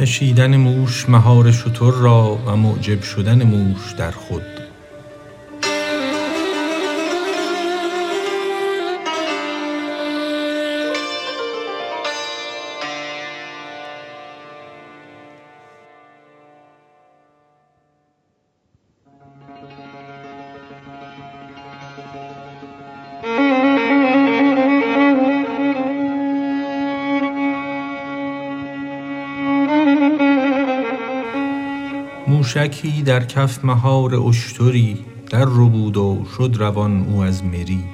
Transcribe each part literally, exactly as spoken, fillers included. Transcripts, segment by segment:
کشیدن موش مهار شتر را و معجب شدن موش در خود. موشکی در کف مهار اشتری، در رو بود و شد روان او از مری.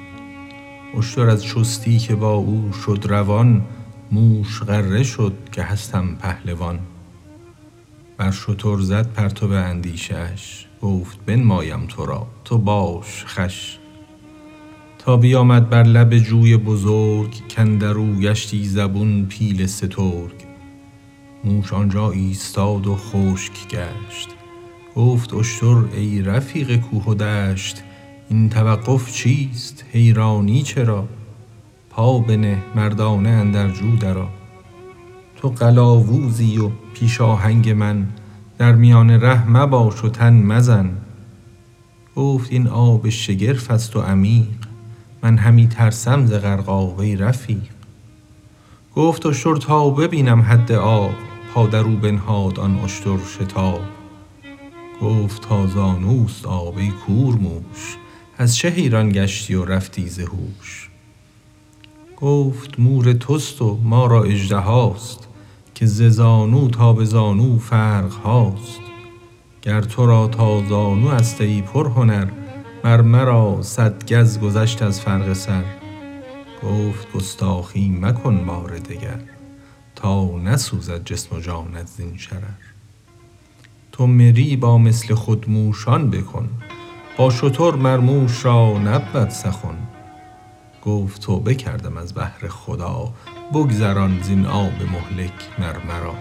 اشتر از شستی که با او شد روان، موش غره شد که هستم پهلوان. بر شتر زد پرتو به اندیشهش، گفت بنمایم تو را تو باش خش. تا بیامد بر لب جوی بزرگ، کندرو گشتی زبون پیل سترگ. موش آنجا ایستاد و خشک گشت، گفت اشتر ای رفیق کوه و دشت، این توقف چیست حیرانی چرا؟ پا بنه مردانه اندر جو درآ. تو قلاووزی و پیش آهنگ من، در میان ره مباش و تن مزن. گفت این آب شگرف است و عمیق، من همی ترسم ز غرقاوه رفیق. گفت اشتر تا ببینم حد آب، پا در او بنهاد آن اشتر شتاب. گفت تا زانوست آب ای کورموش، از چه حیران گشتی و رفتی ز هوش؟ گفت مور توست و ما را اژدهاست، که ز زانو تا به زانو فرق هاست. گر تو را تا زانو است ای پر هنر، مر مرا صد گز گذشت از فرق سر. گفت گستاخی مکن بار دگر، تا نسوزد جسم و جانت زین شرر. تو مری با مثل خود موشان بکن، با شتر مرموش را نبود سخن. گفت توبه کردم از بحر خدا، بگذران زین آب مهلک مرمرا.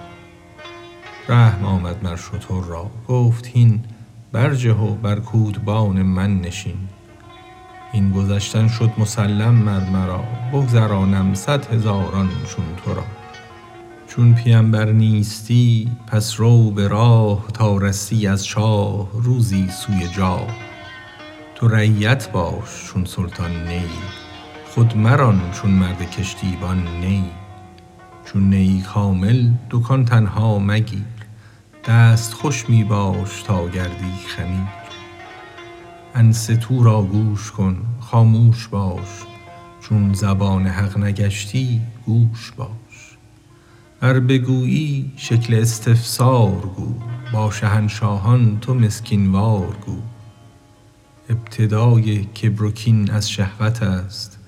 رحم آمد مر شتر را، گفت هین برجه و بر کودبان من نشین. این گذشتن شد مسلم مرمرا، بگذرانم صد هزاران چون تو را. چون پیمبر نیستی پس رو به راه، تا رسی از شاه روزی سوی جاه. تو رعیت باش چون سلطان نی، خود مران چون مرد کشتیبان نی. چون نی کامل دکان تنها مگیر، دست خوش می باش تا گردی خمیر. انستو را گوش کن خاموش باش، چون زبان حق نگشتی گوش باش. هر بگویی شکل استفسار گو، با شهنشاهان تو مسکینوار گو. ابتدای کبر و کین از شهوت است،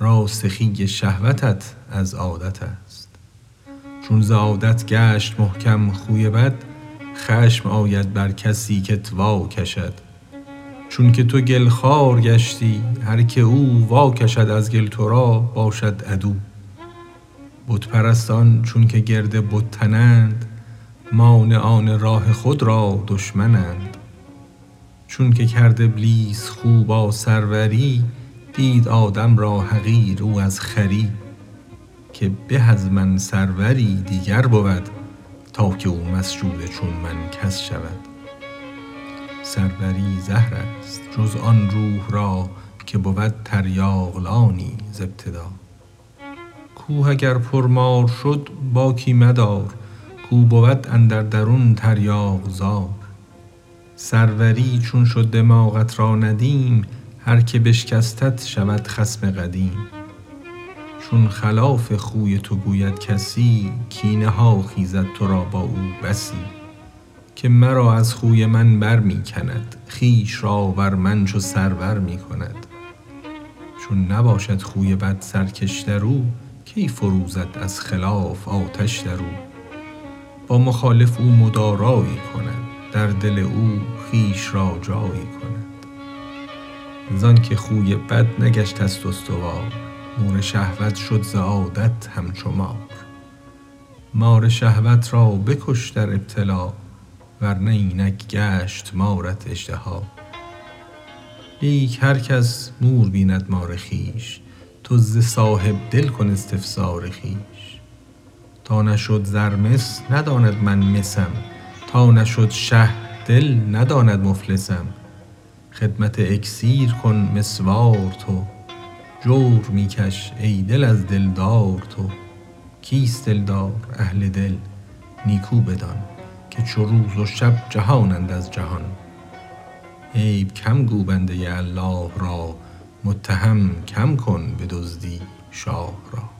راسخی شهوتت از عادت است. چون ز عادت گشت محکم خوی بد، خشم آید بر کسی که وا کشد. چون که تو گلخوار گشتی، هر که او واکشد از گل تو را باشد عدو. بت پرستان چون که گرد بت تنند، مانعان راه خود را دشمنند. چون که کرد ابلیس خو با سروری، دید آدم را حقیر او از خری. که به از من سروری دیگر بود، تا که او مسجود چون من کس شود. سروری زهر است جز آن روح را، که بود تریاغلانی ز ابتدا. کوه اگر پرمار شد باکی مدار، کو بود اندر درون تریاغ زار. سروری چون شد دماغت را ندیم، هر که بشکستت شود خصم قدیم. چون خلاف خوی تو گوید کسی، کینه ها خیزد تو را با او بسی. که مرا از خوی من بر می کند، خیش را بر من چو سرور می کند. چون نباشد خوی بد سرکش درو، کی فروزد از خلاف آتش درو. با مخالف او مدارایی کند، در دل او خیش را جایی کند. زان که خوی بد نگشت است استوار، مور شهوت شد ز عادت همچو مار. مار شهوت را بکش در ابتلا، ورنه اینک گشت مارت اشتها. لیک هر کس مور بیند مار خویش، تو ز صاحب دل کن استفسار خویش. تا نشد زرمس نداند من مسم، تا نشد شه دل نداند مفلسم. خدمت اکسیر کن مسوار تو، جور میکش ای دل از دلدار تو. کیست دلدار اهل دل نیکو بدان، که چو روز و شب جهانند از جهان. عیب کم گو بنده الله را، متهم کم کن به دزدی شاه را.